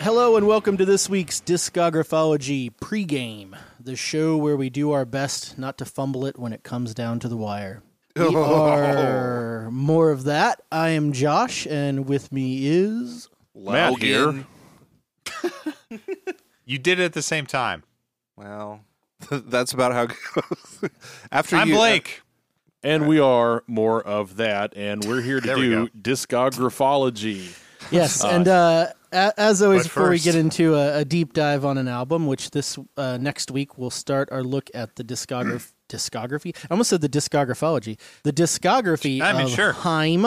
Hello and welcome to this week's Discographology pregame, the show where we do our best not to fumble it when it comes down to the wire. We are More of That. I am Josh, and with me is Matt here. You did it at the same time. Well, that's about how it goes. I'm Blake. And we are More of That, and we're here to do Discographology. Yes, and as always, before we get into a deep dive on an album, which this next week we'll start our look at the discography. I almost said the discographology. The discography of Haim,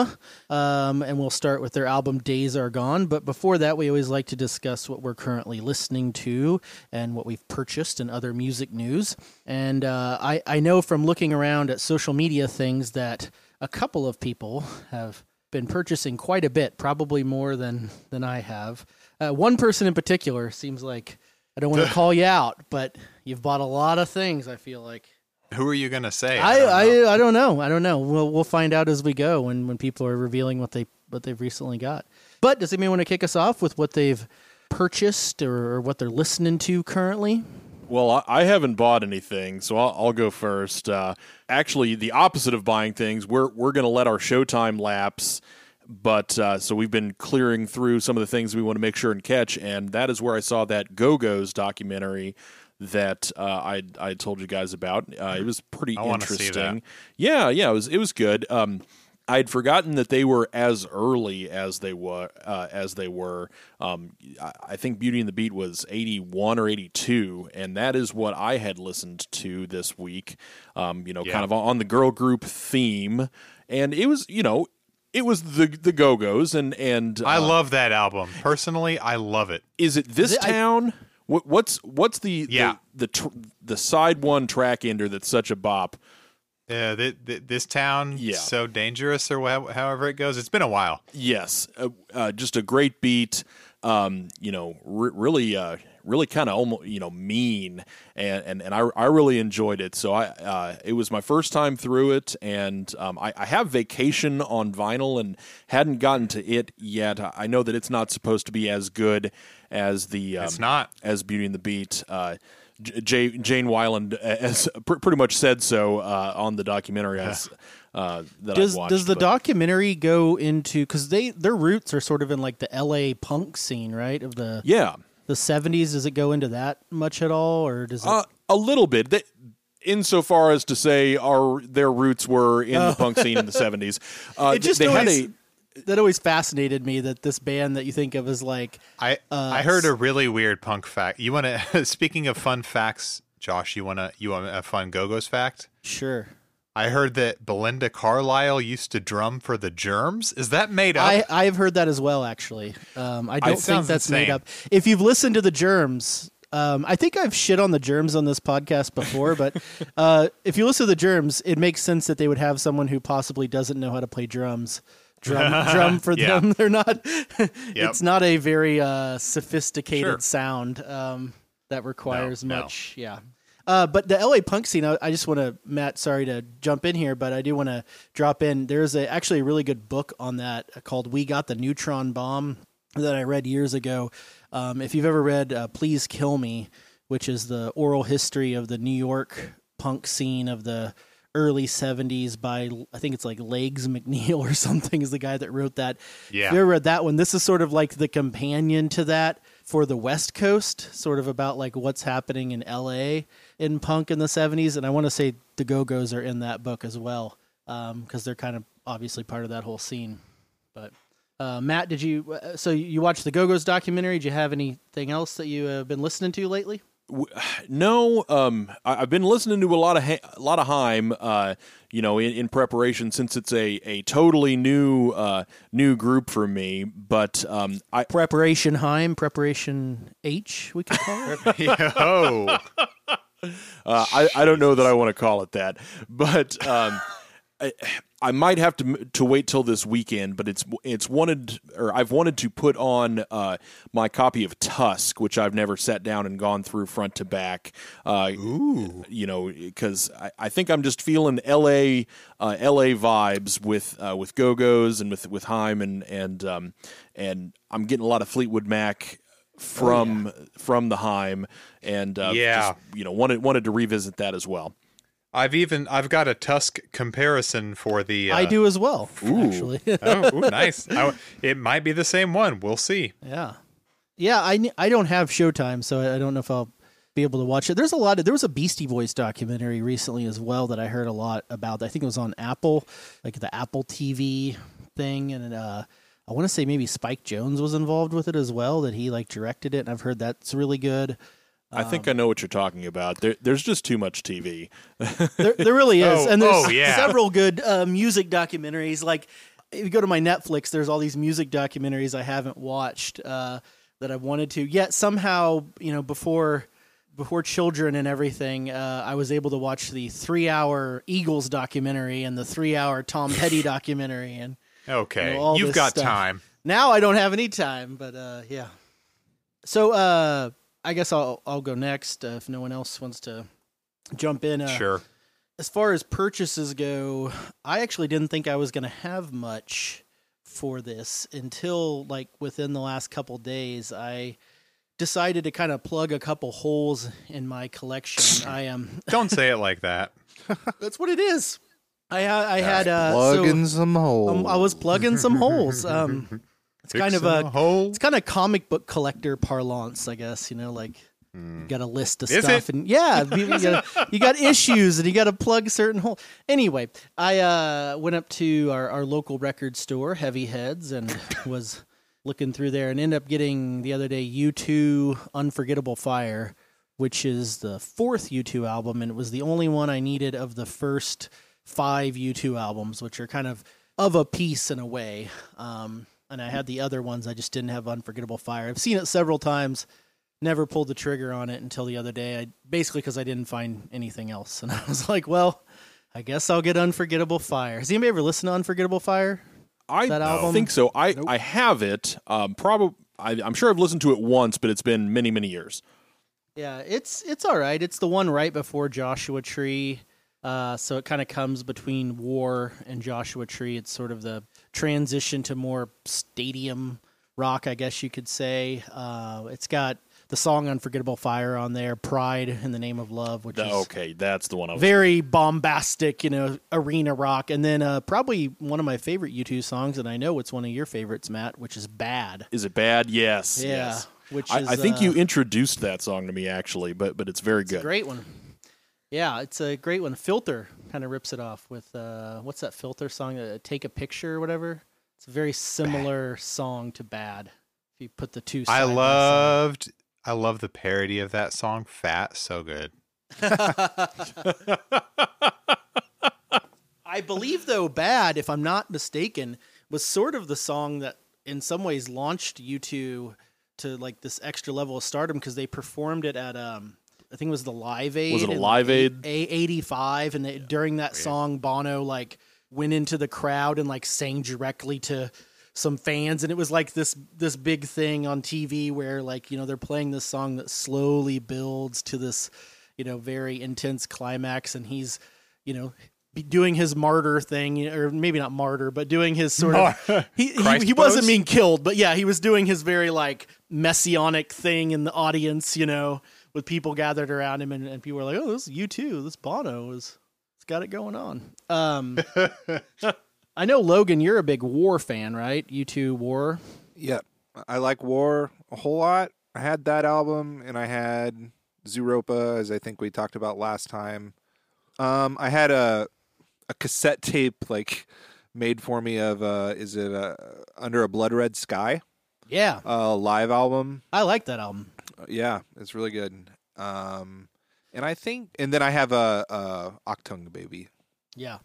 and we'll start with their album Days Are Gone. But before that, we always like to discuss what we're currently listening to and what we've purchased and other music news. And I know from looking around at social media things that a couple of people have been purchasing quite a bit, probably more than I have. One person in particular seems like, I don't want to call you out, but you've bought a lot of things, I feel like. Who are you going to say? I don't know. We'll find out as we go when people are revealing what they've recently got. But does anybody want to kick us off with what they've purchased or what they're listening to currently? Well, I haven't bought anything, so I'll go first. Actually, the opposite of buying things, we're going to let our showtime lapse, but so we've been clearing through some of the things we want to make sure and catch, and that is where I saw that Go-Go's documentary that I told you guys about. It was pretty interesting. See that. Yeah, it was good. I'd forgotten that they were as early as they were. I think Beauty and the Beat was 81 or 82, and that is what I had listened to this week, kind of on the girl group theme. And it was, it was the Go-Go's. And I love that album. Personally, I love it. Is it This Town? What's the side one track ender that's such a bop? Yeah, This Town, So Dangerous, or however it goes. It's been a while. Yes, just a great beat. Really kind of almost mean, and I really enjoyed it. So it was my first time through it, and I have Vacation on vinyl and hadn't gotten to it yet. I know that it's not supposed to be as good as as Beauty and the Beat. Jane Weiland has pretty much said so on the documentary that I watched. Does the documentary go into, because their roots are sort of in like the LA punk scene, right? Of the 70s. Does it go into that much at all, or does it? A little bit? Insofar as to say, their roots were in the punk scene in the 70s. That always fascinated me, that this band that you think of as like... I heard a really weird punk fact. You want to... Speaking of fun facts, Josh, you want a fun Go-Go's fact? Sure. I heard that Belinda Carlisle used to drum for the Germs. Is that made up? I've heard that as well, actually. I don't think that's made up. If you've listened to the Germs... I think I've shit on the Germs on this podcast before, but if you listen to the Germs, it makes sense that they would have someone who possibly doesn't know how to play drums. Drum for them. They're not. It's not a very sophisticated sound that requires much. No. Yeah. But the LA punk scene, I just want to, Matt, sorry to jump in here, but I do want to drop in. There's actually a really good book on that called We Got the Neutron Bomb that I read years ago. If you've ever read Please Kill Me, which is the oral history of the New York punk scene of the early 70s by, I think it's like Legs McNeil or something is the guy that wrote that. Yeah. If you ever read that one, this is sort of like the companion to that for the West Coast, sort of about like what's happening in LA in punk in the 70s. And I want to say the Go-Go's are in that book as well, because they're kind of obviously part of that whole scene. But Matt, did you watched the Go-Go's documentary? Do you have anything else that you have been listening to lately? No, I've been listening to a lot of Haim, in preparation, since it's a totally new group for me. But preparation Haim, preparation H, we could call it. Oh, I don't know that I want to call it that, but I might have to wait till this weekend, but I've wanted to put on my copy of Tusk, which I've never sat down and gone through front to back. Ooh. Because I think I'm just feeling LA vibes with Go-Go's and with Haim and I'm getting a lot of Fleetwood Mac from the Haim, and wanted to revisit that as well. I've got a Tusk comparison for the. I do as well. Ooh. Actually, nice. It might be the same one. We'll see. Yeah. I don't have Showtime, so I don't know if I'll be able to watch it. There was a Beastie Boys documentary recently as well that I heard a lot about. I think it was on Apple, like the Apple TV thing, and I want to say maybe Spike Jones was involved with it as well. That he directed it, and I've heard that's really good. I think I know what you're talking about. There's just too much TV. there really is. And there's several good music documentaries. Like, if you go to my Netflix, there's all these music documentaries I haven't watched that I wanted to. Yet somehow, before children and everything, I was able to watch the 3-hour Eagles documentary and the 3-hour Tom Petty documentary. And okay, you've got stuff. Time. Now I don't have any time, but yeah. So... I guess I'll go next if no one else wants to jump in. Sure. As far as purchases go, I actually didn't think I was going to have much for this until within the last couple days. I decided to kind of plug a couple holes in my collection. I am. Don't say it like that. That's what it is. I had plugging some holes. I was plugging some holes. It's kind of comic book collector parlance, I guess. You got a list of stuff, and you got issues, and you got to plug certain holes. Anyway, I went up to our local record store, Heavy Heads, and was looking through there, and ended up getting the other day U2 Unforgettable Fire, which is the 4th U2 album, and it was the only one I needed of the first 5 U2 albums, which are kind of a piece in a way. And I had the other ones. I just didn't have Unforgettable Fire. I've seen it several times. Never pulled the trigger on it until the other day. Basically because I didn't find anything else. And I was like, well, I guess I'll get Unforgettable Fire. Has anybody ever listened to Unforgettable Fire? I think so. Nope. I have it. I'm sure I've listened to it once, but it's been many, many years. Yeah, it's all right. It's the one right before Joshua Tree. So it kind of comes between War and Joshua Tree. It's sort of the transition to more stadium rock, I guess you could say. It's got the song Unforgettable Fire on there, Pride in the Name of Love, which is okay, that's the one. Very bombastic, arena rock. And then probably one of my favorite U2 songs, and I know it's one of your favorites, Matt, which is Bad. Is it Bad? Yes. Yeah. Yes. Which I think you introduced that song to me, actually, but it's very good. A great one. Yeah, it's a great one. Filter kind of rips it off with, what's that Filter song? Take a Picture or whatever? It's a very similar song to Bad. If you put the two side by side. I love the parody of that song, Fat, so good. I believe, though, Bad, if I'm not mistaken, was sort of the song that in some ways launched U2 to this extra level of stardom, because they performed it at... I think it was the Live Aid. Was it a Live Aid? A85, and during that song, Bono went into the crowd and sang directly to some fans, and it was this big thing on TV where they're playing this song that slowly builds to this very intense climax, and he's doing his martyr thing, or maybe not martyr, but doing his sort of he wasn't being killed, but yeah, he was doing his very messianic thing in the audience, with people gathered around him, and people were like, oh, this is U2, this Bono it's got it going on. I know, Logan, you're a big War fan, right? U2 War. Yeah. I like War a whole lot. I had that album, and I had Zooropa, as I think we talked about last time. I had a cassette tape made for me of Under a Blood Red Sky? Yeah. A live album. I like that album. Yeah, it's really good. And I think, and then I have a Octung Baby. Yeah.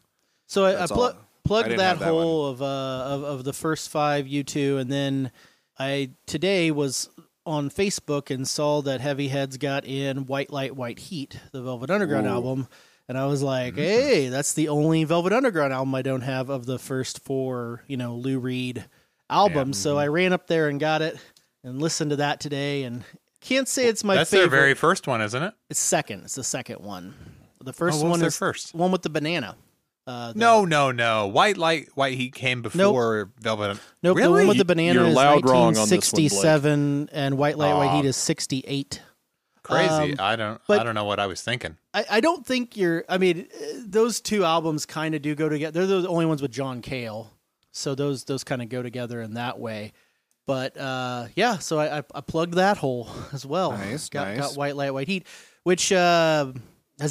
So I plugged that whole of the first five U2, and then I today was on Facebook and saw that Heavy Heads got in White Light White Heat, the Velvet Underground album, and I was like, hey, that's the only Velvet Underground album I don't have of the first four, you know, Lou Reed albums. So I ran up there and got it and listened to that today, and can't say it's my favorite. That's their very first one, isn't it? It's second. It's the second one. The first one is first one with the banana. No. White Light, White Heat came before Velvet. Nope, really? The one with the banana is 1967, and White Light, White Heat is 68. Crazy. I don't know what I was thinking. I don't think you're... I mean, those two albums kind of do go together. They're the only ones with John Cale, so those kind of go together in that way. But, yeah, so I plugged that hole as well. Nice, got White Light, White Heat, which... has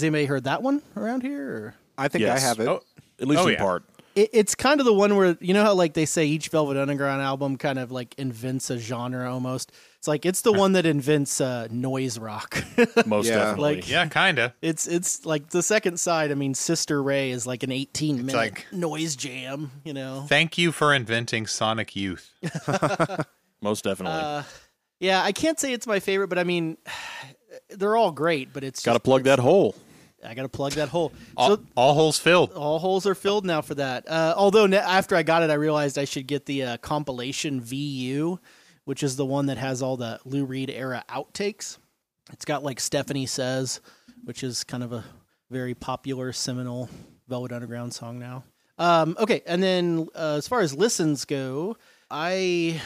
anybody heard that one around here? Or... I think I have it. Oh, at least in part. It's kind of the one where, you know how like they say each Velvet Underground album kind of like invents a genre almost? It's like it's the one that invents noise rock. Most definitely. Like, yeah, kind of. It's like the second side. I mean, Sister Ray is like an 18-minute like, noise jam, you know? Thank you for inventing Sonic Youth. Most definitely. Yeah, I can't say it's my favorite, but I mean, they're all great, but it's... Got to plug that hole. I got to plug that hole. All holes filled. All holes are filled now for that. Although after I got it, I realized I should get the compilation VU, which is the one that has all the Lou Reed era outtakes. It's got like Stephanie Says, which is kind of a very popular seminal Velvet Underground song now. Okay, and then as far as listens go, I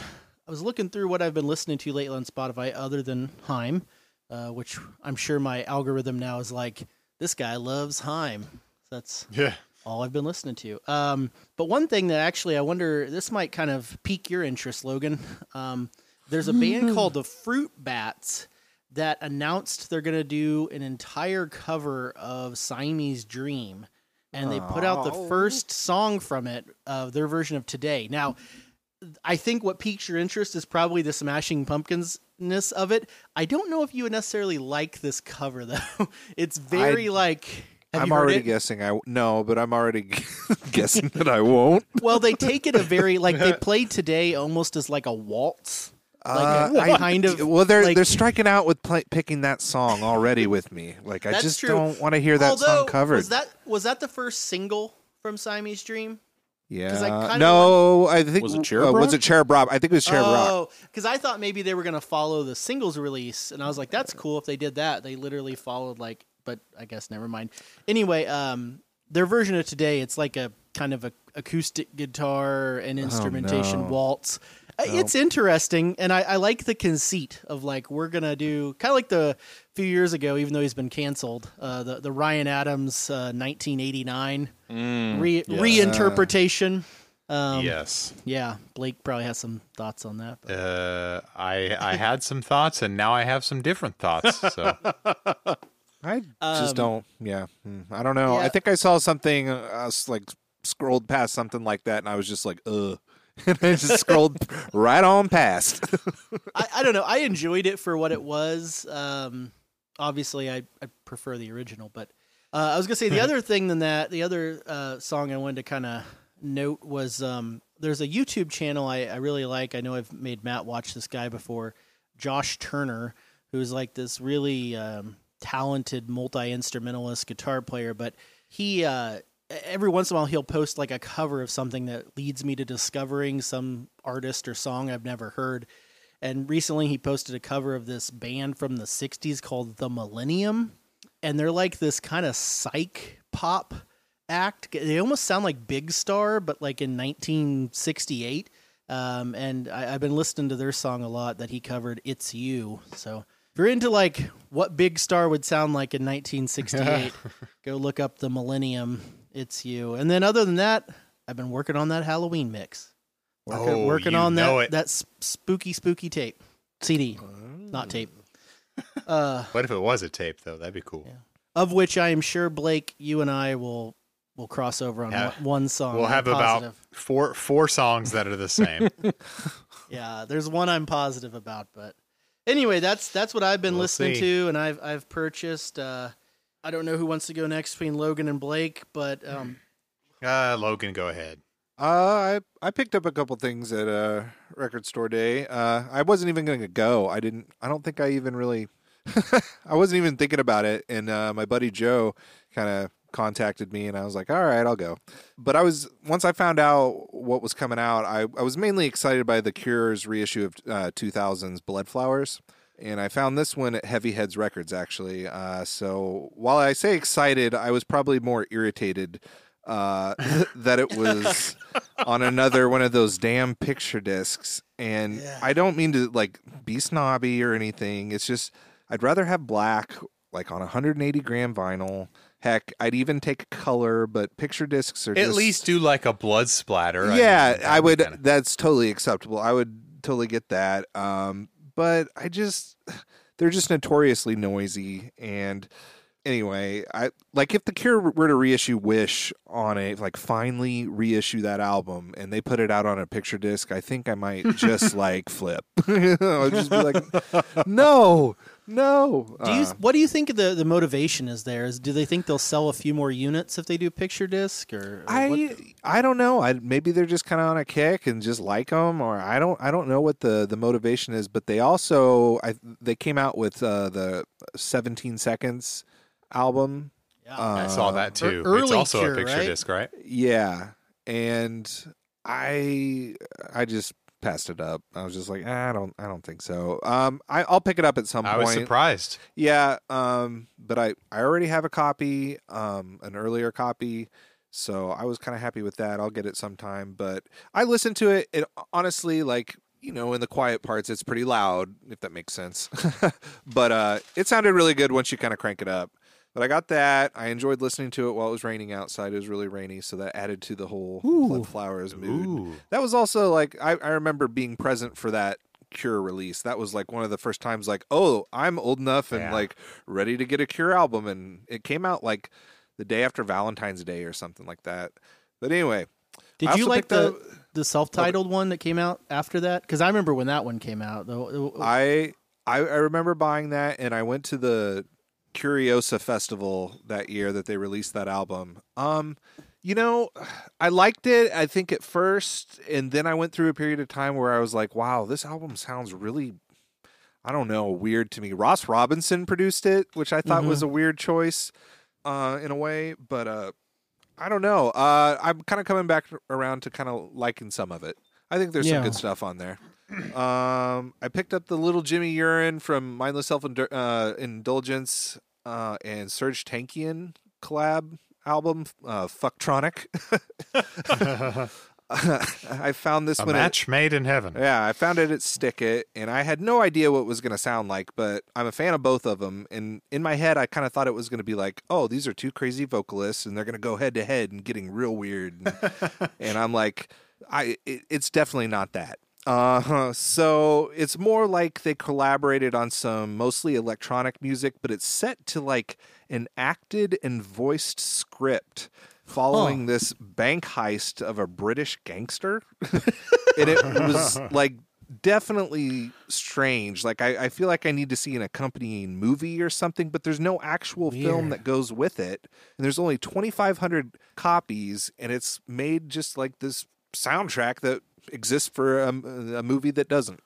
was looking through what I've been listening to lately on Spotify other than Haim, which I'm sure my algorithm now is like, this guy loves Haim. That's all I've been listening to. But one thing that actually I wonder, this might kind of pique your interest, Logan. There's a band called the Fruit Bats that announced they're going to do an entire cover of Siamese Dream. And they put out the first song from it, their version of Today. Now, I think what piques your interest is probably the Smashing Pumpkins of it. I don't know if you would necessarily like this cover though. It's very I'm already guessing no, but I'm already guessing that I won't. Well, they take it a very they play Today almost as like a waltz. They're striking out with picking that song already with me. Like I just don't want to hear that song covered. Was that the first single from Siamese Dream? Yeah. Was it Cherub Rock? I think it was Cherub Rock. Oh, because I thought maybe they were going to follow the singles release, and I was like, that's cool if they did that. They literally followed but I guess never mind. Anyway, their version of Today, it's like a kind of a acoustic guitar and instrumentation waltz. Nope. It's interesting, and I like the conceit of like we're going to do kind of like the few years ago, even though he's been canceled, the Ryan Adams 1989 reinterpretation. Yes. Yeah, Blake probably has some thoughts on that. But. I had some thoughts, and now I have some different thoughts. So I just don't, I don't know. Yeah. I think I saw something, scrolled past something like that, and I was just like, ugh. And I just scrolled right on past. I don't know. I enjoyed it for what it was. Obviously, I prefer the original. But I was going to say the other thing than that, the other song I wanted to kind of note was there's a YouTube channel I really like. I know I've made Matt watch this guy before, Josh Turner, who's like this really talented multi-instrumentalist guitar player. But he... every once in a while, he'll post like a cover of something that leads me to discovering some artist or song I've never heard. And recently he posted a cover of this band from the 60s called The Millennium. And they're like this kind of psych pop act. They almost sound like Big Star, but like in 1968. And I've been listening to their song a lot that he covered, It's You. So if you're into like what Big Star would sound like in 1968, go look up The Millennium. It's You. And then other than that, I've been working on that Halloween mix. Working on that spooky tape. CD, not tape. What if it was a tape, though? That'd be cool. Yeah. Of which I am sure, Blake, you and I will cross over on one song. We'll have about four songs that are the same. Yeah, there's one I'm positive about, but Anyway, that's what I've been listening to, and I've purchased. I don't know who wants to go next between Logan and Blake, but Logan, go ahead. I picked up a couple things at Record Store Day. I wasn't even going to go. I wasn't even thinking about it, and my buddy Joe kind of contacted me, and I was like, all right, I'll go. But once I found out what was coming out, I was mainly excited by the Cure's reissue of 2000's Bloodflowers, and I found this one at Heavy Heads Records, actually. So while I say excited, I was probably more irritated that it was on another one of those damn picture discs. And yeah. I don't mean to be snobby or anything. It's just I'd rather have black, on 180 gram vinyl. Heck, I'd even take color, but picture discs are at least do a blood splatter. Yeah, I would. That's totally acceptable. I would totally get that. But they're just notoriously noisy. And anyway, if the Cure were to reissue Wish on a, finally reissue that album and they put it out on a picture disc, I think I might just flip. I'll just be no. No. What do you think the motivation is there? Do they think they'll sell a few more units if they do picture disc? Or I don't know. Maybe they're just kind of on a kick and just like them, or I don't know what the motivation is. But they also they came out with the 17 Seconds album. Yeah, I saw that too. It's also Cure, a picture disc, right? Yeah, and I just passed it up. I was just like, I don't think so. I'll pick it up at some point. I was surprised. Yeah, but I already have a copy, an earlier copy, so I was kind of happy with that. I'll get it sometime, but I listened to it. It honestly, in the quiet parts, it's pretty loud, if that makes sense. But it sounded really good once you kind of crank it up. But I got that. I enjoyed listening to it while it was raining outside. It was really rainy, so that added to the whole Bloodflowers mood. Ooh. That was also I remember being present for that Cure release. That was one of the first times I'm old enough and ready to get a Cure album, and it came out the day after Valentine's Day or something like that. But anyway, did you like the self-titled one that came out after that? Because I remember when that one came out. I remember buying that, and I went to the Curiosa Festival that year that they released that album. I liked it, I think, at first, and then I went through a period of time where I was like, wow, this album sounds really, I don't know, weird to me. Ross Robinson produced it, which I thought was a weird choice in a way, but I don't know. I'm kind of coming back around to kind of liking some of it. I think there's some good stuff on there. I picked up the little Jimmy Urine from Mindless Self-Indulgence and Serj Tankian collab album, Fucktronic. I found this one. A match made in heaven. Yeah, I found it at Stick It, and I had no idea what it was going to sound like, but I'm a fan of both of them, and in my head, I kind of thought it was going to be these are two crazy vocalists, and they're going to go head-to-head and getting real weird, and, and I'm like, it's definitely not that. So it's more they collaborated on some mostly electronic music, but it's set to an acted and voiced script following this bank heist of a British gangster. And it was definitely strange. I feel I need to see an accompanying movie or something, but there's no actual film that goes with it. And there's only 2,500 copies, and it's made just this soundtrack that exists for a movie that doesn't.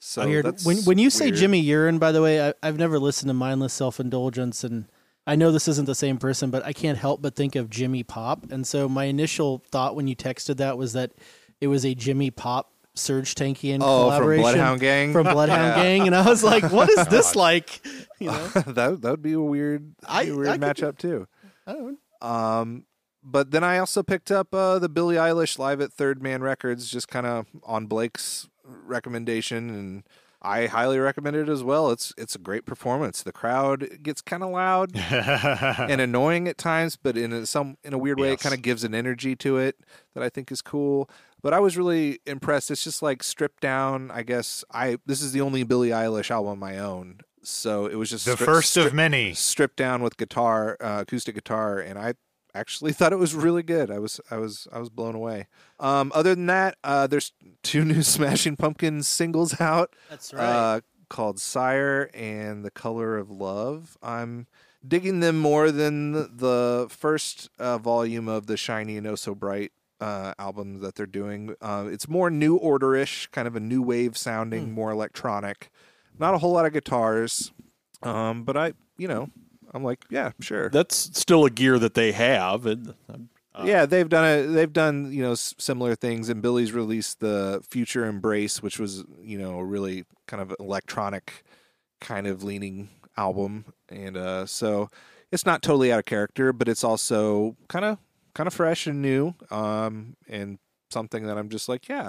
So that's when you say weird. Jimmy Urine, by the way, I've never listened to Mindless Self-Indulgence, and I know this isn't the same person, but I can't help but think of Jimmy Pop. And so my initial thought when you texted that was that it was a Jimmy Pop Serj Tankian collaboration. From Bloodhound Gang? From Bloodhound Gang. And I was like, what is this like? You know? that would be a weird, matchup too. I don't know. But then I also picked up the Billie Eilish live at Third Man Records, just kind of on Blake's recommendation, and I highly recommend it as well. It's a great performance. The crowd gets kind of loud and annoying at times, but in a weird way, it kind of gives an energy to it that I think is cool. But I was really impressed. It's just stripped down. I guess this is the only Billie Eilish album I own. So it was just the first of many stripped down with guitar, acoustic guitar, and I actually thought it was really good. I was blown away. Other than that, there's two new Smashing Pumpkins singles out. That's right. called Sire and The Color of Love. I'm digging them more than the first volume of the Shiny and Oh So Bright album that they're doing. It's more New Order-ish, kind of a new wave sounding, more electronic. Not a whole lot of guitars, but I'm like, yeah, sure. That's still a gear that they have, and yeah, they've done it. They've done similar things. And Billie's released the Future Embrace, which was really kind of electronic, kind of leaning album, and so it's not totally out of character, but it's also kind of fresh and new, and something that I'm just like, yeah,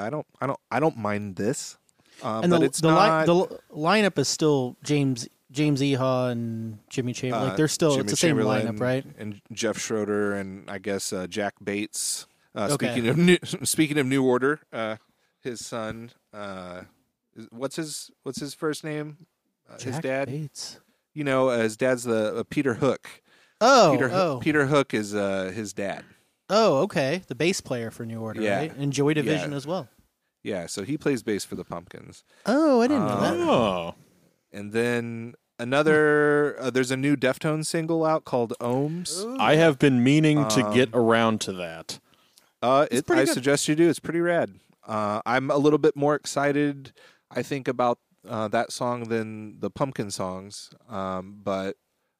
I don't mind this. And but the lineup is still James Iha and Jimmy Chamberlain. They're still Jimmy, it's the same lineup, right? And Jeff Schroeder and I guess Jack Bates. Okay. Speaking of New Order, his son. What's his first name? Jack his dad. Bates. His dad's the Peter Hook. Oh, Peter Hook is his dad. Oh, okay, the bass player for New Order, yeah. Right? And Joy Division as well. Yeah, so he plays bass for the Pumpkins. Oh, I didn't know that. Oh. And then there's a new Deftones single out called Ohms. Ooh. I have been meaning to get around to that. I suggest you do. It's pretty rad. I'm a little bit more excited, I think, about that song than the Pumpkin songs. But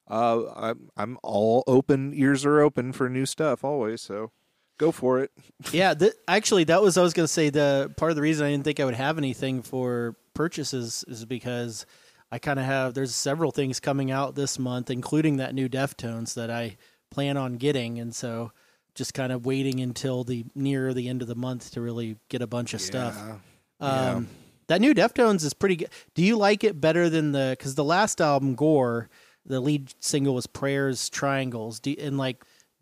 I'm all open. Ears are open for new stuff always, so. Go for it. Yeah, actually, that was I was going to say. The part of the reason I didn't think I would have anything for purchases is because I kind of have. There's several things coming out this month, including that new Deftones that I plan on getting, and so just kind of waiting until the near the end of the month to really get a bunch of stuff. Yeah. That new Deftones is pretty good. Do you like it better than because the last album, Gore, the lead single was Prayers Triangles,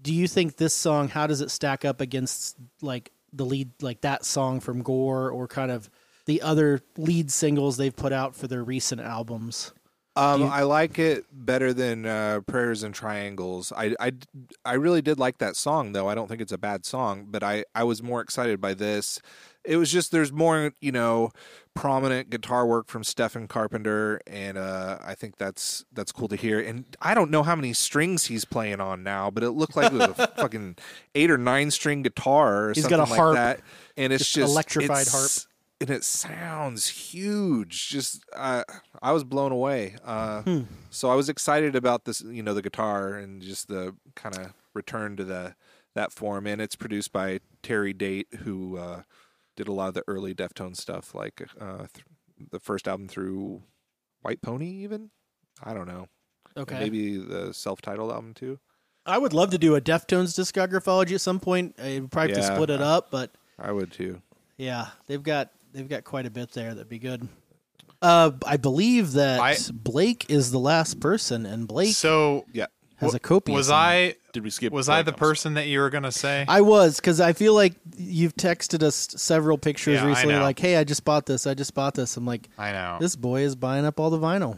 Do you think this song, how does it stack up against that song from Gore or kind of the other lead singles they've put out for their recent albums? I like it better than Prayers and Triangles. I really did like that song, though. I don't think it's a bad song, but I was more excited by this. It was just there's more, prominent guitar work from Stephen Carpenter, and I think that's cool to hear. And I don't know how many strings he's playing on now, but it looked like it was a fucking 8 or 9 string guitar or something like that. He's got a harp, and it's just electrified harp, and it sounds huge. Just I was blown away. So I was excited about this, the guitar and just the kind of return to that form. And it's produced by Terry Date, who. Did a lot of the early Deftones stuff, like the first album through White Pony, even? I don't know. Okay. And maybe the self-titled album, too. I would love to do a Deftones discographology at some point. I would probably have to split it up, but... I would, too. Yeah, they've got quite a bit there. That'd be good. I believe that Blake is the last person, and Blake... So... Yeah. Has a copious was I did we skip was I the I'm person sorry. That you were gonna say I was because I feel like you've texted us several pictures recently like, hey, I just bought this. I'm like, I know this boy is buying up all the vinyl.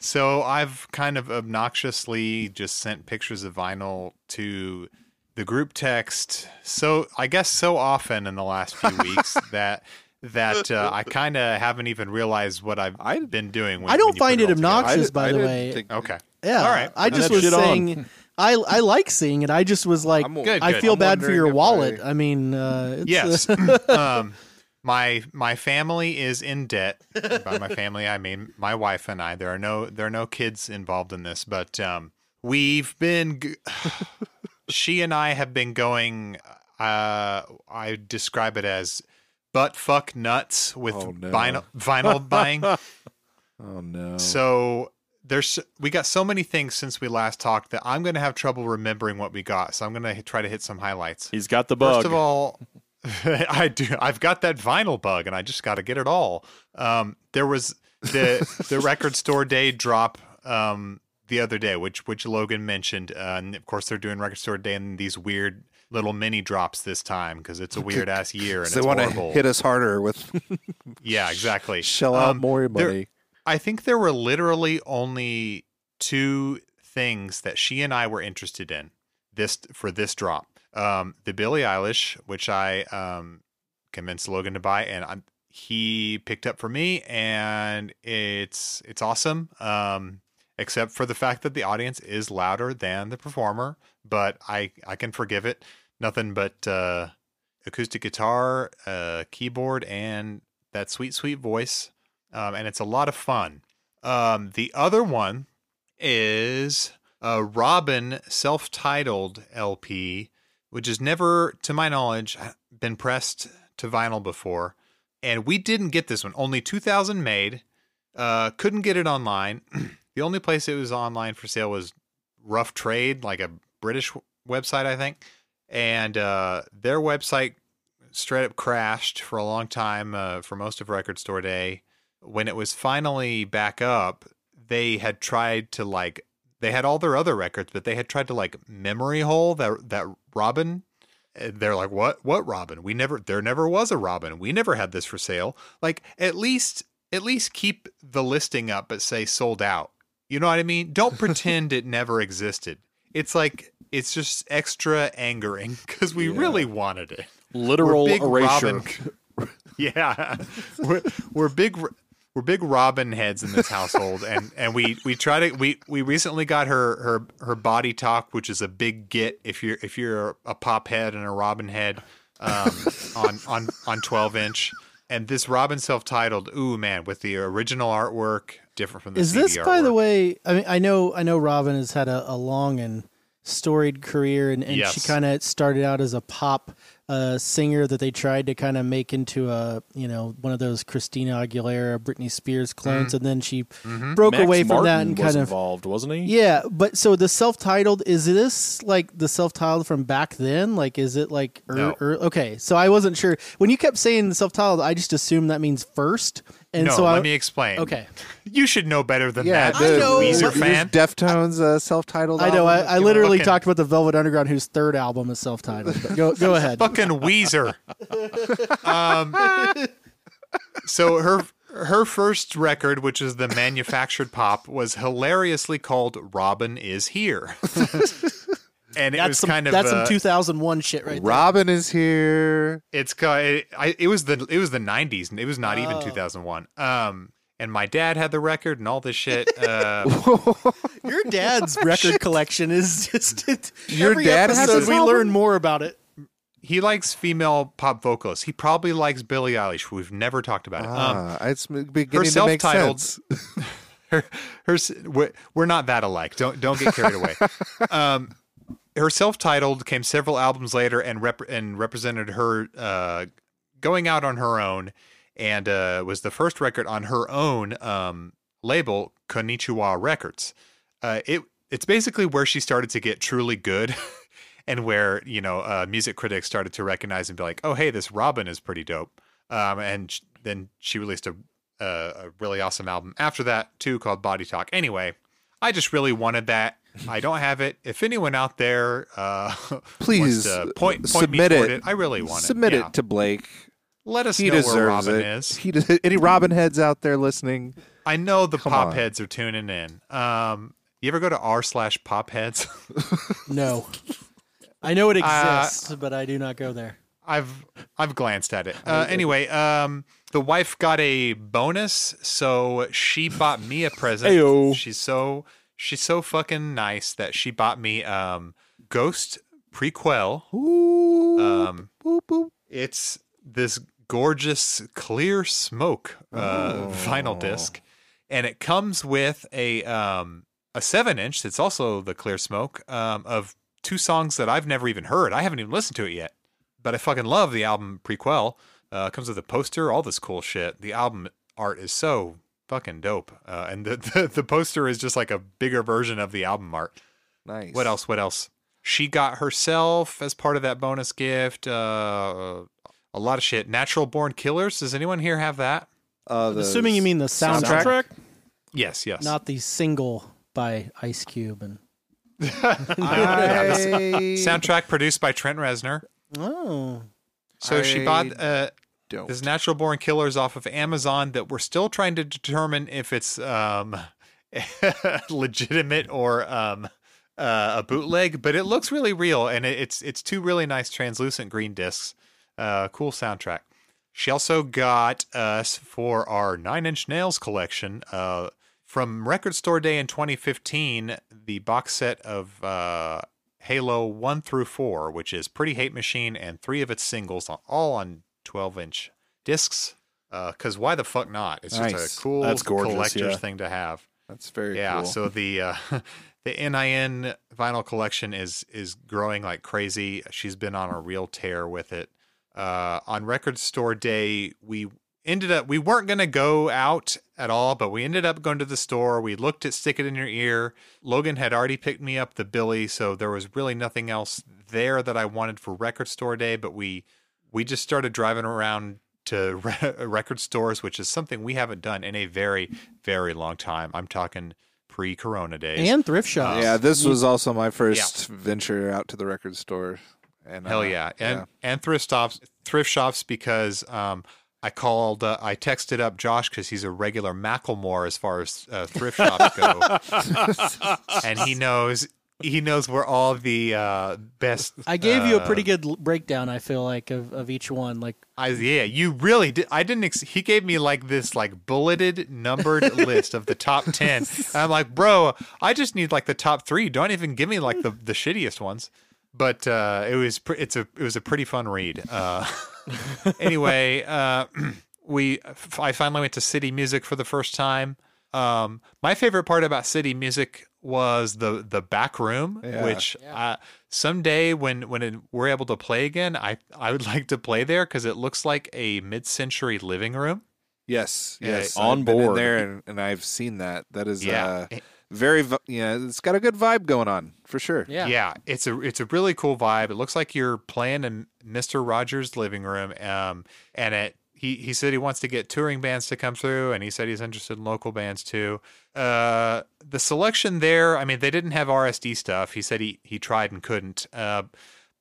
So I've kind of obnoxiously just sent pictures of vinyl to the group text so often in the last few weeks that I kind of haven't even realized what I've been doing. I don't find it obnoxious, by the way. Okay. Yeah. All right. I just was saying, I like seeing it. I just was like, good. I feel bad for your wallet. I mean, yes. My family is in debt. By my family, I mean my wife and I. There are no kids involved in this, but we've been. She and I have been going. I describe it as butt fuck nuts with vinyl buying. Oh no! So. We got so many things since we last talked that I'm going to have trouble remembering what we got. So I'm going to try to hit some highlights. He's got the bug. First of all, I do. I've got that vinyl bug, and I just got to get it all. There was the Record Store Day drop the other day, which Logan mentioned. And of course, they're doing Record Store Day and these weird little mini drops this time because it's a weird ass year and it's horrible. They want to hit us harder with. Yeah, exactly. Shell out more money. I think there were literally only 2 things that she and I were interested in for this drop. The Billie Eilish, which I convinced Logan to buy, and he picked up for me, and it's awesome. Except for the fact that the audience is louder than the performer, but I can forgive it. Nothing but acoustic guitar, keyboard, and that sweet, sweet voice. And it's a lot of fun. The other one is a Robin self-titled LP, which has never, to my knowledge, been pressed to vinyl before. And we didn't get this one. Only 2,000 made. Couldn't get it online. The only place it was online for sale was Rough Trade, like a British website, I think. And their website straight up crashed for a long time, for most of Record Store Day. When it was finally back up, they had tried to, like, they had all their other records, but they had tried to, like, memory hole that Robin. They're like, what Robin? There never was a Robin. We never had this for sale. Like, at least keep the listing up, but say sold out. You know what I mean? Don't pretend it never existed. It's like, it's just extra angering because we really wanted it. Literal erasure. Robin, yeah. We're big Robin heads in this household, and we try to we recently got her Body Talk, which is a big get if you're a pop head and a Robin head, on 12-inch. And this Robin self-titled, ooh man, with the original artwork, different from the CD artwork. Is this, by the way? I mean, I know Robin has had a long and storied career, and yes, she kind of started out as a pop singer that they tried to kind of make into a, one of those Christina Aguilera, Britney Spears clones, and then she broke Max away from Martin that and was kind of involved, wasn't he? Yeah, but so the self-titled, is this like the self-titled from back then? Like, is it like okay? So I wasn't sure when you kept saying the self-titled, I just assumed that means first. And no, so let me explain. Okay, you should know better than that. I know. Weezer fan. Deftones self-titled. I know. I literally talked about the Velvet Underground, whose third album is self-titled. Go ahead. Fucking Weezer. So her first record, which is the Manufactured Pop, was hilariously called "Robin Is Here," and that's some 2001 shit, right? Robin there. Is here. It was the 90s, and it was not even 2001. And my dad had the record and all this shit. Your dad's record collection is just your every dad episode has. We album? Learn more about it. He likes female pop vocalists. He probably likes Billie Eilish, who we've never talked about. It's beginning to make sense. We're not that alike. Don't get carried away. Her self-titled came several albums later and represented her going out on her own, and was the first record on her own label, Konichiwa Records. It's basically where she started to get truly good, and where music critics started to recognize and be like, "Oh, hey, this Robin is pretty dope." And then she released a really awesome album after that too, called Body Talk. Anyway, I just really wanted that. I don't have it. If anyone out there please point submit me toward it, I really want submit it. Submit it to Blake. Let us know where Robin is. Any Robin heads out there listening? I know the pop heads are tuning in. You ever go to r/popheads? No. I know it exists, but I do not go there. I've glanced at it. Anyway, the wife got a bonus, so she bought me a present. Ayo. She's so fucking nice that she bought me Ghost Prequel. Ooh, boop, boop. It's this gorgeous clear smoke vinyl disc, and it comes with a 7-inch. It's also the clear smoke of two songs that I've never even heard. I haven't even listened to it yet, but I fucking love the album Prequel. It comes with a poster, all this cool shit. The album art is so fucking dope, and the poster is just like a bigger version of the album art. Nice. What else she got herself as part of that bonus gift? A lot of shit. Natural Born Killers. Does anyone here have that? Assuming you mean the soundtrack? Yes, not the single by Ice Cube and soundtrack produced by Trent Reznor. Oh, so she bought this Natural Born Killers off of Amazon that we're still trying to determine if it's legitimate or a bootleg, but it looks really real, and it's two really nice translucent green discs. Cool soundtrack. She also got us for our Nine Inch Nails collection from Record Store Day in 2015, the box set of Halo 1 through 4, which is Pretty Hate Machine and three of its singles, all on 12-inch discs. Because why the fuck not? It's nice. Just a cool collector's thing to have. That's very cool. Yeah, so the NIN vinyl collection is growing like crazy. She's been on a real tear with it. On Record Store Day, we weren't going to go out at all, but we ended up going to the store. We looked at Stick It In Your Ear. Logan had already picked me up the Billy, so there was really nothing else there that I wanted for Record Store Day, but we just started driving around to record stores, which is something we haven't done in a very, very long time. I'm talking pre-corona days. And thrift shops. Yeah, this was also my first venture out to the record store. And, and thrift shops because I texted up Josh because he's a regular Macklemore as far as thrift shops go, and he knows where all the best. I gave you a pretty good breakdown, I feel like, of each one. Like, you really did. I didn't. He gave me like this like bulleted numbered list of the top 10. And I'm like, bro, I just need like the top 3. Don't even give me like the shittiest ones. But it was a pretty fun read. Anyway, I finally went to City Music for the first time. My favorite part about City Music was the back room, someday when we're able to play again, I would like to play there because it looks like a mid-century living room. Yes, on board. I've been in there and I've seen that. That is very, it's got a good vibe going on for sure. Yeah, it's a really cool vibe. It looks like you're playing in Mr. Rogers' living room, and he said he wants to get touring bands to come through, and he said he's interested in local bands too. The selection there, I mean, they didn't have RSD stuff. He said he tried and couldn't, but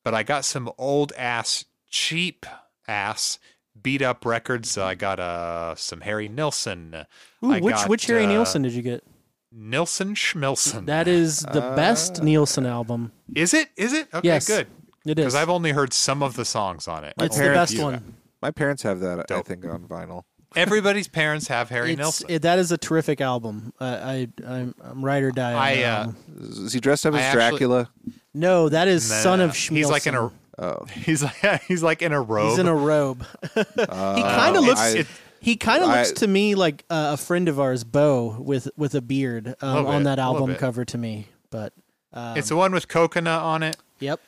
I got some old ass, cheap ass, beat up records. I got some Harry Nilsson. Ooh, which Harry Nilsson did you get? Nilsson Schmilsson. That is the best Nilsson album. Is it? Okay, yes, good. It is. Because I've only heard some of the songs on it. It's the best one. My parents have that, dope. I think, on vinyl. Everybody's parents have Harry Nilsson. That is a terrific album. I'm ride or die. Is he dressed up as Dracula? No, that is Son of Schmilsson. He's like in a he's like in a robe. He's in a robe. He kind of looks... He kind of looks to me like a friend of ours, Bo, with a beard on that album cover to me. But it's the one with coconut on it. Yep.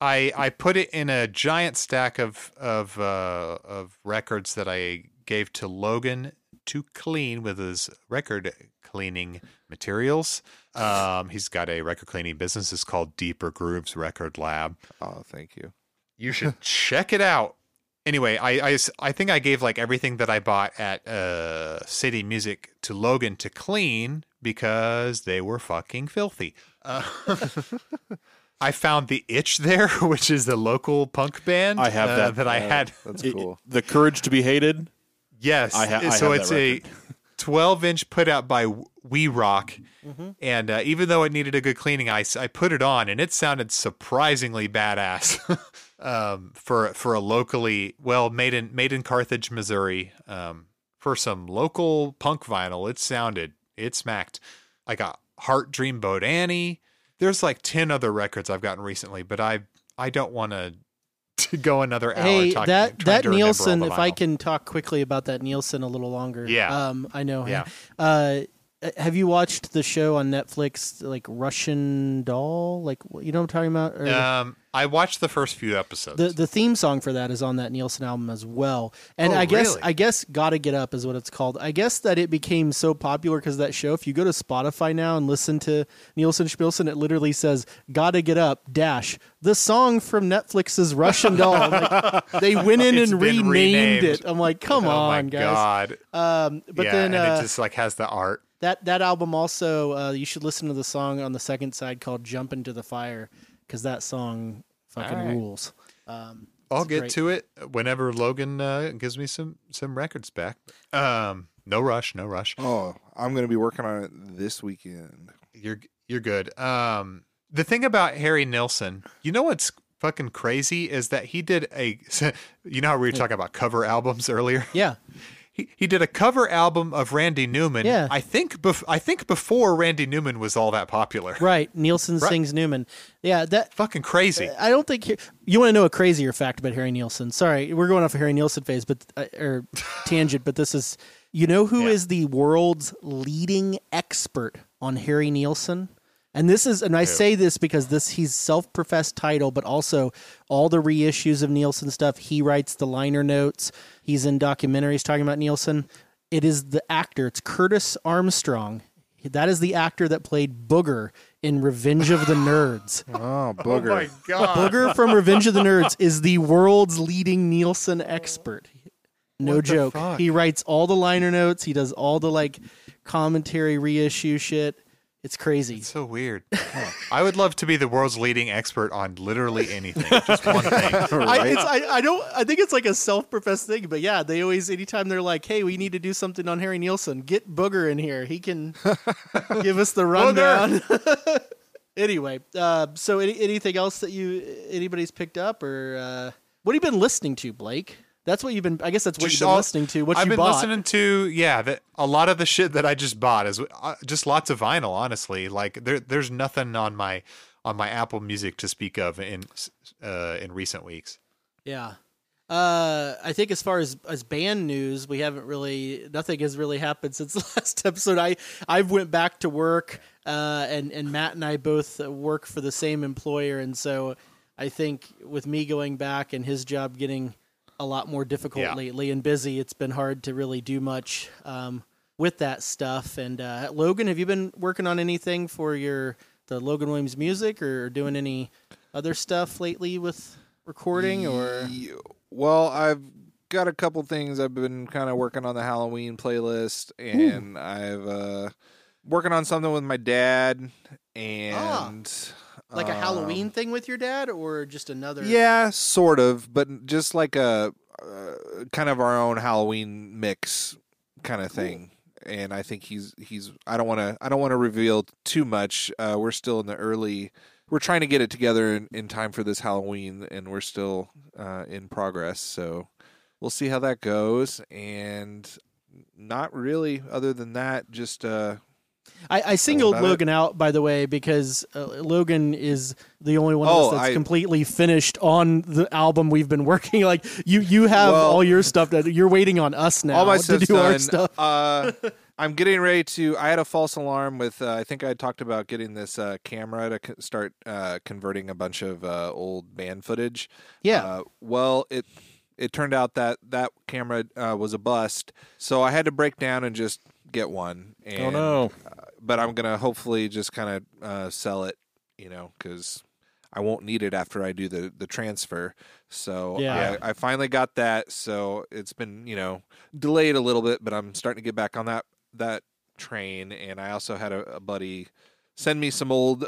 I put it in a giant stack of records that I gave to Logan to clean with his record cleaning materials. He's got a record cleaning business. It's called Deeper Grooves Record Lab. Oh, thank you. You should check it out. Anyway, I think I gave like everything that I bought at City Music to Logan to clean because they were fucking filthy. I found The Itch there, which is the local punk band. I have that I had. That's cool. The Courage to Be Hated. Yes. So it's a 12-inch put out by We Rock. Mm-hmm. And even though it needed a good cleaning, I put it on and it sounded surprisingly badass. For a locally made in Carthage, Missouri, for some local punk vinyl, it smacked. I got Heart Dreamboat Annie. There's like 10 other records I've gotten recently, but I don't want to go another hour. Hey, that Nilsson. If I can talk quickly about that Nilsson a little longer. Yeah. I know him. Yeah. Have you watched the show on Netflix, like Russian Doll? Like, you know what I'm talking about? Or, I watched the first few episodes. The theme song for that is on that Nilsson album as well. And I guess Gotta Get Up is what it's called. I guess that it became so popular because of that show. If you go to Spotify now and listen to Nilsson Schmilsson, it literally says Gotta Get Up - the song from Netflix's Russian Doll. Like, they went in and renamed it. I'm like, come on, guys. God. Then it just like has the art. That album also, you should listen to the song on the second side called Jump Into the Fire, because that song fucking rules. I'll get to it whenever Logan gives me some records back. No rush. Oh, I'm going to be working on it this weekend. You're good. The thing about Harry Nilsson, you know what's fucking crazy is that he did a, you know how we were talking about cover albums earlier? Yeah. He did a cover album of Randy Newman. Yeah. I think before Randy Newman was all that popular. Right. Nielsen sings Newman. Yeah. That fucking crazy. I don't think you want to know a crazier fact about Harry Nielsen. Sorry. We're going off a Harry Nielsen phase, or tangent, but this is, you know who is the world's leading expert on Harry Nielsen? And this is, and I say this because he's self-professed title, but also all the reissues of Nielsen stuff. He writes the liner notes. He's in documentaries talking about Nielsen. It is the actor. It's Curtis Armstrong. That is the actor that played Booger in Revenge of the Nerds. Oh, Booger. Oh, my God. Booger from Revenge of the Nerds is the world's leading Nielsen expert. No joke. Fuck? He writes all the liner notes. He does all the, like, commentary reissue shit. It's crazy. It's so weird. Huh. I would love to be the world's leading expert on literally anything. Just one thing. Right? I think it's like a self-professed thing, but yeah, they always, anytime they're like, hey, we need to do something on Harry Nielsen, get Booger in here. He can give us the rundown. Anyway, so anything else that anybody's picked up, or what have you been listening to, Blake? That's what you've been. I guess that's what you've been listening to. What I've been listening to, a lot of the shit that I just bought is just lots of vinyl. Honestly, like there's nothing on my Apple Music to speak of in recent weeks. Yeah, I think as far as band news, we haven't really. Nothing has really happened since the last episode. I went back to work, and Matt and I both work for the same employer, and so I think with me going back and his job getting a lot more difficult lately and busy, it's been hard to really do much with that stuff. And Logan, have you been working on anything for the Logan Williams music, or doing any other stuff lately with recording? Or well, I've got a couple things. I've been kind of working on the Halloween playlist, and I've working on something with my dad, and. Like a Halloween thing with your dad, or just another? Yeah, sort of, but just like a kind of our own Halloween mix kind of thing. Cool. And I think he's. I don't want to reveal too much. We're still in the early. We're trying to get it together in time for this Halloween, and we're still in progress. So we'll see how that goes. And not really, other than that, just. I singled Logan out, by the way, because Logan is the only one of us that's completely finished on the album we've been working. Like you have all your stuff that you're waiting on us now. All my stuff's done. I'm getting ready to. I had a false alarm with. I think I talked about getting this camera to start converting a bunch of old band footage. Yeah. It turned out that camera was a bust, so I had to break down and just get one. And, oh no! But I'm gonna hopefully just kind of sell it, because I won't need it after I do the transfer. So yeah. I finally got that. So it's been delayed a little bit, but I'm starting to get back on that train. And I also had a buddy send me some old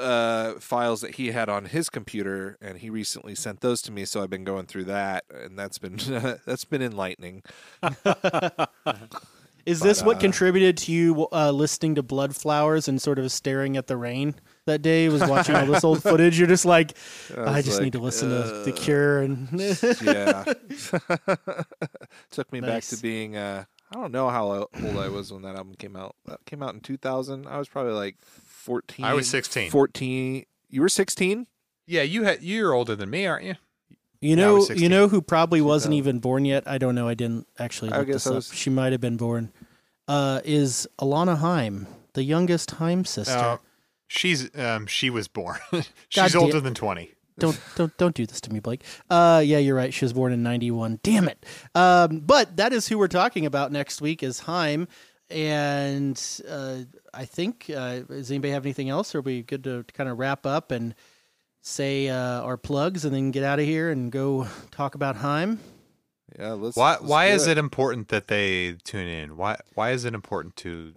files that he had on his computer, and he recently sent those to me. So I've been going through that, and that's been enlightening. Is this what contributed to you listening to Bloodflowers and sort of staring at the rain that day? Was watching all this old footage. You're just like, I just need to listen to The Cure. And yeah, took me back to being. I don't know how old I was when that album came out. That came out in 2000. I was probably like 14. I was 16. 14. You were 16. Yeah, you're older than me, aren't you? You know who probably wasn't even born yet? I don't know. I didn't actually look this up. She might have been born. Is Alana Haim, the youngest Haim sister? She's she was born. She's older than 20. Don't do this to me, Blake. Yeah, you're right. She was born in 91. Damn it. But that is who we're talking about next week, is Haim. And I think does anybody have anything else? Or are we good to kind of wrap up and say our plugs and then get out of here and go talk about Haim? Yeah, why is it important that they tune in? Why is it important to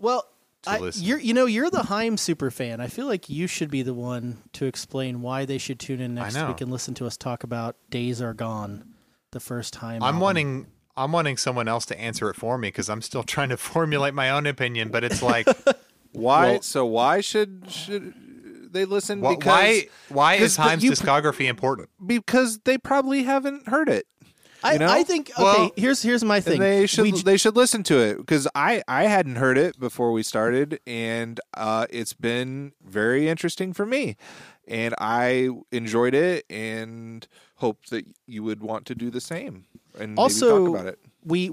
listen? You're the Haim super fan. I feel like you should be the one to explain why they should tune in next week and listen to us talk about Days Are Gone, the first Haim album. I'm wanting someone else to answer it for me, because I'm still trying to formulate my own opinion, but it's like why should They listen because... Why is Haim's discography important? Because they probably haven't heard it. I think, okay, well, here's my thing. They should listen to it, because I hadn't heard it before we started, and it's been very interesting for me. And I enjoyed it and hope that you would want to do the same and also, maybe talk about it.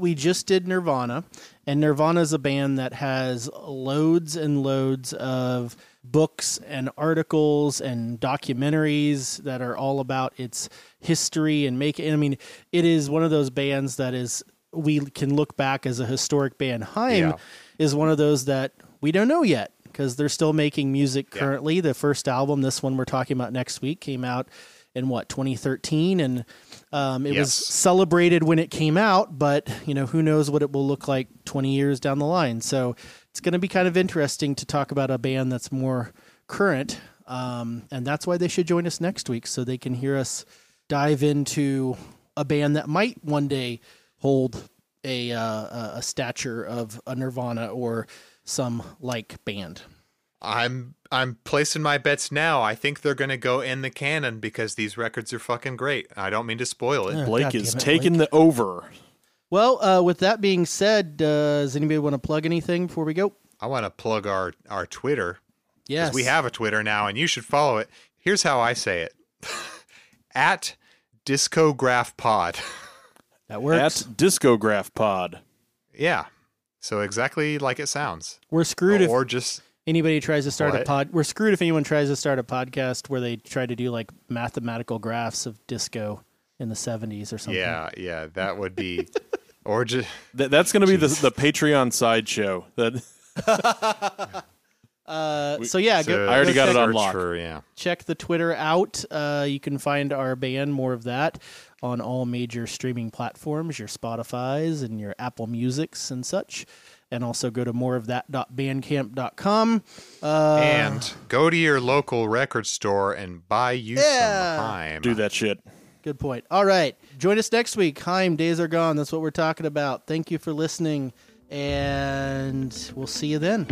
We just did Nirvana, and Nirvana is a band that has loads and loads of books and articles and documentaries that are all about its history and it is one of those bands that is we can look back as a historic band. Haim is one of those that we don't know yet because they're still making music currently. The first album, this one we're talking about next week, came out in 2013, and it was celebrated when it came out, but who knows what it will look like 20 years down the line. So it's going to be kind of interesting to talk about a band that's more current, and that's why they should join us next week, so they can hear us dive into a band that might one day hold a stature of a Nirvana or some like band. I'm placing my bets now. I think they're going to go in the canon because these records are fucking great. I don't mean to spoil it. Blake is taking the over. Well, with that being said, does anybody want to plug anything before we go? I want to plug our Twitter. Yes. We have a Twitter now, and you should follow it. Here's how I say it. At DiscographPod. That works. At DiscographPod. Yeah. So exactly like it sounds. We're screwed if... Or just... Anybody tries to start a pod, we're screwed if anyone tries to start a podcast where they try to do like mathematical graphs of disco in the 70s or something. Yeah, that would be, or just that's going to be the Patreon sideshow. That. I already got it on lock. Check the Twitter out. You can find our band More of That on all major streaming platforms, your Spotify's and your Apple Music's and such. And also go to moreofthat.bandcamp.com. And go to your local record store and buy you some Haim. Do that shit. Good point. All right. Join us next week. Haim, Days Are Gone. That's what we're talking about. Thank you for listening. And we'll see you then.